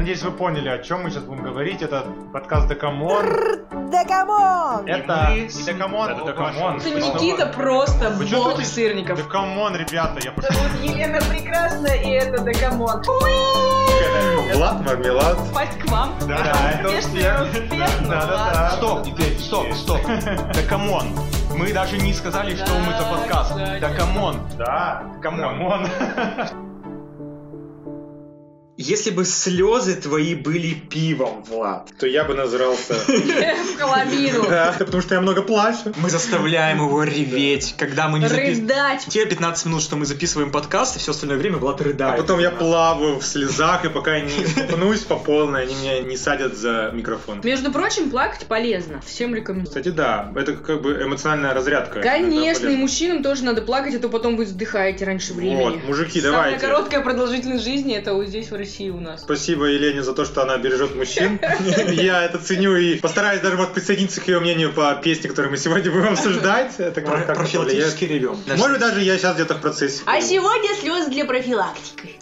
надеюсь, вы поняли, о чем мы сейчас будем говорить. Это подкаст Дакамон. Дакамон! Это не Дакамон, это Дакамон. Это Никита просто бог сырников. Дакамон, ребята, я пошел. Елена прекрасна, и это Дакамон. Влад, Мармелад. Пасть к вам. Да, это успех. Да. Стоп. Дакамон. Мы даже не сказали, что мы за подкаст. Дакамон. Да, камон. Если бы слезы твои были пивом, Влад, то я бы назрался... В коломину. Да, потому что я много плачу. Мы заставляем его реветь, когда мы не записываем... Рыдать. Те 15 минут, что мы записываем подкаст, и все остальное время Влад рыдает. А потом я плаваю в слезах, и пока я не купнусь по полной, они меня не садят за микрофон. Между прочим, плакать полезно. Всем рекомендую. Кстати, да, это как бы эмоциональная разрядка. Конечно, и мужчинам тоже надо плакать, а то потом вы вздыхаете раньше времени. Вот, мужики, давайте. Самая короткая продолжительность жизни, это вот здесь в России. У нас. Спасибо Елене за то, что она бережет мужчин. Я это ценю и постараюсь даже подсоединиться к ее мнению по песне, которую мы сегодня будем обсуждать. Профилактически ревем. Может, даже я сейчас где-то в процессе. А сегодня слезы для профилактики.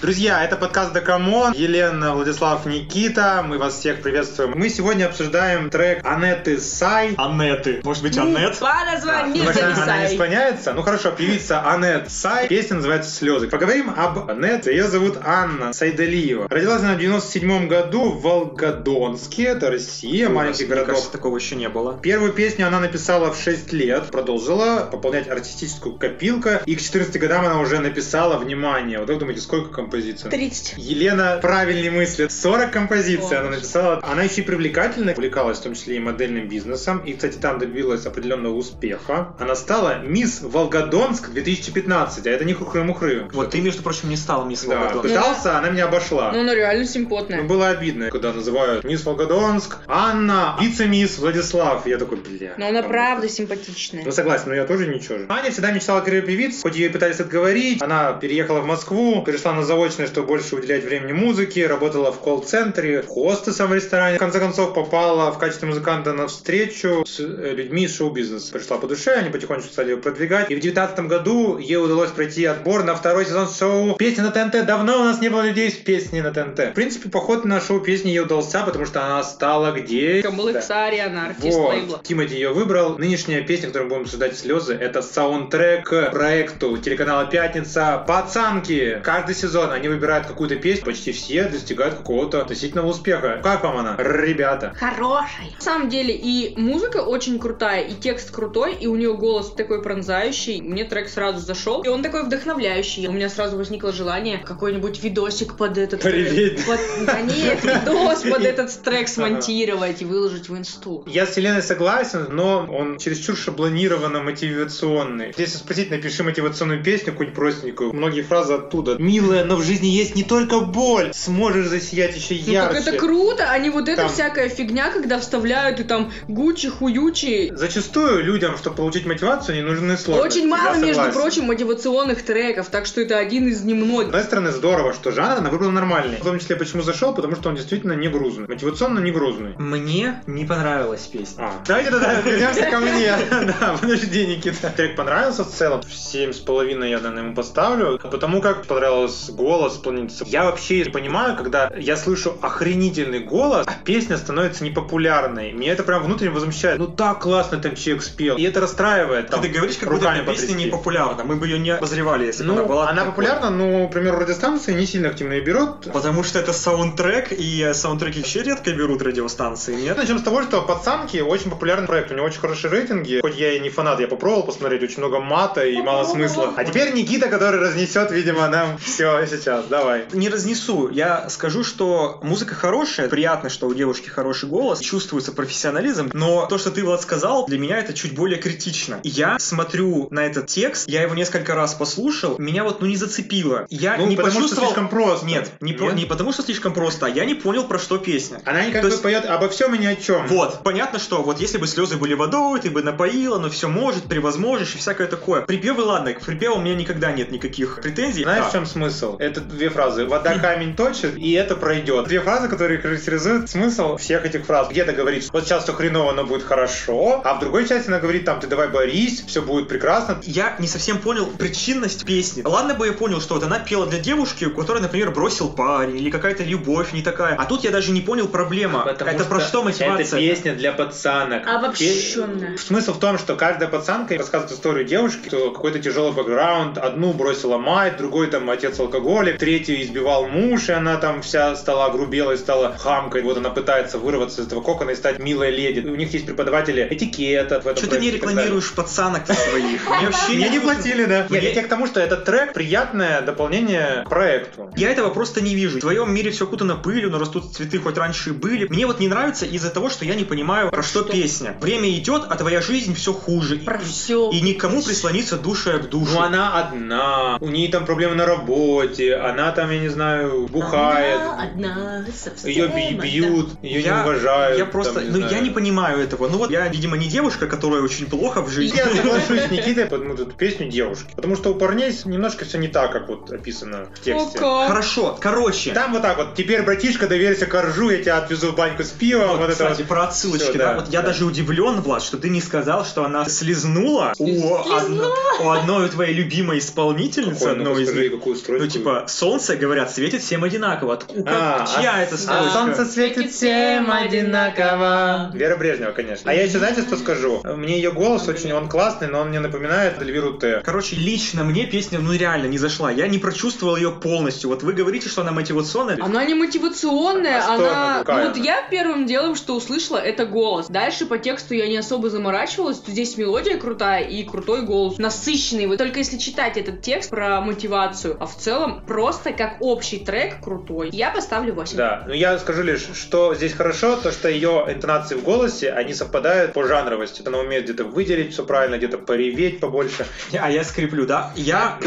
Друзья, это подкаст Дакамон. Елена, Владислав, Никита. Мы вас всех приветствуем. Мы сегодня обсуждаем трек Анетты Сай. Анетты. Может быть, Анет? По названию Анет Сай. Она не исполняется. Ну хорошо, певица Анет Сай. Песня называется «Слёзы». Поговорим об Анет. Ее зовут Анна Сайдалиева. Родилась она в 97 году в Волгодонске. Это Россия, маленький городок. Мне кажется, такого еще не было. Первую песню она написала в 6 лет. Продолжила пополнять артистическую копилку. И к 14 годам она уже написала, внимание, вот вы думаете, сколько композиций? 30. Елена правильно мыслит. 40 композиций она написала. Она еще и привлекательна. Увлекалась в том числе и модельным бизнесом. И, кстати, там добилась определенного успеха. Она стала мисс Волгодонск 2015. А это не хухры-мухры. Вот ты, между прочим, не стала мисс Волгодонск. Да, пытался, она меня обошла. Ну, она реально симпотная. Ну, было обидно, когда называют мисс Волгодонск, Анна, вице-мисс Владислав. Я такой, бля. Но она правда симпатичная. Ну, согласен, но я тоже ничего же. Аня всегда мечтала карьеру певицы. Хоть ее и пытались отговорить. Она переехала в Москву, перешла на заочное, чтобы больше уделять времени музыке, работала в колл-центре, хостесом в ресторане. В конце концов, попала в качестве музыканта на встречу с людьми из шоу-бизнеса. Пришла по душе, они потихонечку стали ее продвигать. И в 2019 году ей удалось пройти отбор на второй сезон шоу «Песни на ТНТ». Давно у нас не было людей с песней на ТНТ. В принципе, поход на шоу песни ей удался, потому что она стала где... Камбалыксари, она артист лейбла. Тимати ее выбрал. Нынешняя песня, которую мы будем обсуждать, «Слезы», это саундтрек к проекту телеканала «Пятница» «Пацанки». Каждый сезон они выбирают какую-то песню, почти все достигают какого-то относительного успеха. Как вам она, ребята? Хорошая. На самом деле и музыка очень крутая, и текст крутой, и у нее голос такой пронзающий. Мне трек сразу зашел, и он такой вдохновляющий. У меня сразу возникло желание какой-нибудь видосик под этот... Привет. Да нет, видос под этот трек смонтировать и выложить в инсту. Я с Еленой согласен, но он чересчур шаблонированно мотивационный. Если спросить, напиши мотивационную песню, какую-нибудь простенькую. Многие фразы оттуда. Милая, но в жизни есть не только боль. Сможешь засиять еще ярче. Ну, как это круто, а не вот эта там всякая фигня, когда вставляют и там гучи, хуючи. Зачастую людям, чтобы получить мотивацию, не нужны сложности. Очень мало, между прочим, мотивационных треков, так что это один из немногих. С одной стороны, здорово, что жанр она выбрала нормальный. В том числе, почему зашел, потому что он действительно не грузный. Мотивационно не грузный. Мне не понравилась песня. Давайте тогда вернемся ко мне. Да, подожди, Никита. Трек понравился в целом. 7,5 я, наверное, ему поставлю, потому как понравилось голос исполнительницы. Я вообще не понимаю, когда я слышу охренительный голос, а песня становится непопулярной. Меня это прям внутренне возмущает. Ну так классно там человек спел. И это расстраивает. Там, ты говоришь, как будто эта песня непопулярна. Мы бы ее не обозревали, если бы она была... Она популярна, но, например, радиостанции не сильно активно ее берут. Потому что это саундтрек, и саундтреки еще редко берут радиостанции, нет? Начнем с того, что «Пацанки» очень популярный проект. У него очень хорошие рейтинги. Хоть я и не фанат, я попробовал посмотреть. Очень много мата и мало смысла. А теперь Никита, который разнесет, видимо, нам все сейчас, давай. Не разнесу. Я скажу, что музыка хорошая. Приятно, что у девушки хороший голос. Чувствуется профессионализм. Но то, что ты, Влад, сказал, для меня это чуть более критично. Я смотрю на этот текст. Я его несколько раз послушал. Меня вот, не зацепило. Я не потому, почувствовал... что слишком просто. Нет? Не потому, что слишком просто, а я не понял, про что песня. Она как бы поет обо всем и ни о чем. Вот. Понятно, что вот если бы слезы были водой, ты бы напоила, но все может, превозможешь и всякое такое. Припевы, ладно. К припеву у меня никогда нет никаких претензий. Знаешь, в чем смысл? Это две фразы. Вода камень точит, и это пройдет. Две фразы, которые характеризуют смысл всех этих фраз. Где-то говорит, вот сейчас все хреново, но будет хорошо, а в другой части она говорит, там, ты давай борись, все будет прекрасно. Я не совсем понял причинность песни. Ладно бы я понял, что вот она пела для девушки, у которой, например, бросил парень, или какая-то любовь не такая. А тут я даже не понял проблема. Потому это про что мотивация? Это песня для пацанок. Обобщенно. Смысл в том, что каждая пацанка рассказывает историю девушки, что какой-то тяжелый бэкграунд, одну бросила мать, другой там отец алкоголик, третью избивал муж, и она там вся стала огрубелой, стала хамкой. Вот она пытается вырваться из этого кокона и стать милой леди. У них есть преподаватели этикета. Что ты не рекламируешь пацанок своих? Мне не платили, да. Я к тому, что этот трек приятное дополнение к проекту. Я этого просто не вижу. В твоем мире все окутано пылью, но растут цветы, хоть раньше и были. Мне вот не нравится из-за того, что я не понимаю, про что песня. Время идет, а твоя жизнь все хуже. И никому прислониться душа к душе. Ну она одна, у нее там проблемы на работе, она там, я не знаю, бухает. Одна, ее бьют, ее не уважают. Я просто, я не понимаю этого. Ну вот я, видимо, не девушка, которая очень плохо в жизни. Я соглашусь с Никитой, потому что эту песню девушки. Потому что у парней немножко все не так, как вот описано в тексте. Хорошо, короче. Там вот так вот, теперь, братишка, доверься коржу, я тебя отвезу в баньку с пивом. Вот кстати, это вот. Про отсылочки. Всё, да? Я даже удивлен, Влад, что ты не сказал, что она слезнула у одной твоей любимой исполнительницы. Ну типа, солнце, говорят, светит всем одинаково. Чья это строчка? Солнце светит всем одинаково. Вера Брежнева, конечно. А я еще, знаете, что скажу? Мне ее голос очень, он классный, но он мне напоминает Эльвиру Тэ. Короче, лично мне песня, ну реально не зашла. Я не прочувствовал ее полностью. Вот вы говорите, что она мотивационная. Она не мотивационная, она... Ну, вот я первым делом, что услышала, это голос. Дальше по тексту я не особо заморачивалась. Тут здесь мелодия крутая и крутой голос. Насыщенный. Вот только если читать этот текст про мотивацию. А в целом просто как общий трек крутой. Я поставлю 8. Да, ну я скажу лишь, что здесь хорошо, то что ее интонации в голосе, они совпадают по жанровости. Она умеет где-то выделить все правильно, где-то пореветь побольше. А я скреплю, да? Я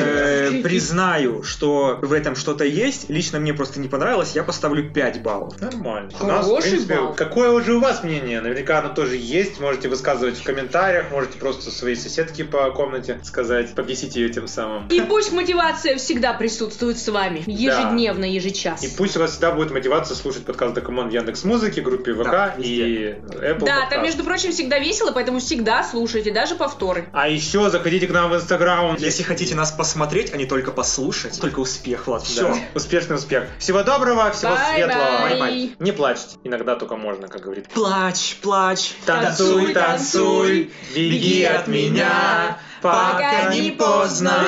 признаю, что в этом что-то есть. Лично мне просто не понравилось. Я поставлю 5 баллов. Нормально. Хороший балл. Какое уже у вас мнение? Наверняка оно тоже есть. Можете высказывать в комментариях, можете просто своей соседке по комнате сказать, побесите ее тем самым. И пусть мотивация всегда присутствует с вами. Ежедневно, ежечасно. И пусть у вас всегда будет мотивация слушать подкаст «Дакамон» в Яндекс.Музыке, группе ВК и Apple. Да, там, между прочим, всегда весело, поэтому всегда слушайте, даже повторы. А еще заходите к нам в Инстаграм. Если хотите нас посмотреть, а не только послушать. Только успех, Влад. Все. Успешный успех. Всего доброго, всего светлого. Не плачьте. Иногда только можно, как говорит. Плачь, плачь. Танцуй, танцуй. Беги от меня, пока не поздно.